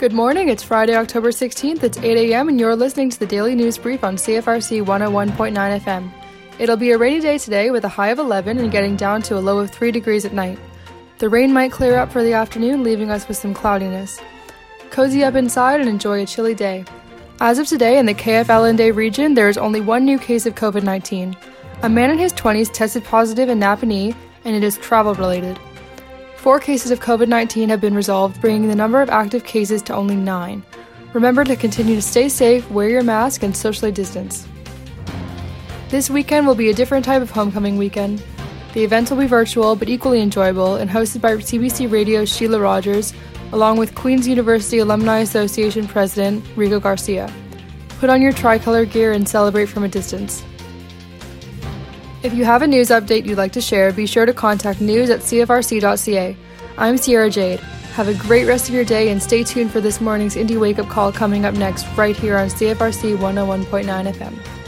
Good morning. It's Friday, October 16th. It's 8 a.m. and you're listening to the Daily News Brief on CFRC 101.9 FM. It'll be a rainy day today with a high of 11 and getting down to a low of 3 degrees at night. The rain might clear up for the afternoon, leaving us with some cloudiness. Cozy up inside and enjoy a chilly day. As of today, in the KFL&A region, there is only one new case of COVID-19. A man in his 20s tested positive in Napanee, and it is travel-related. 4 cases of COVID-19 have been resolved, bringing the number of active cases to only 9. Remember to continue to stay safe, wear your mask, and socially distance. This weekend will be a different type of homecoming weekend. The events will be virtual but equally enjoyable and hosted by CBC Radio's Sheila Rogers, along with Queen's University Alumni Association President Rigo Garcia. Put on your tricolor gear and celebrate from a distance. If you have a news update you'd like to share, be sure to contact news@cfrc.ca. I'm Sierra Jade. Have a great rest of your day and stay tuned for this morning's Indie Wake-Up Call coming up next right here on CFRC 101.9 FM.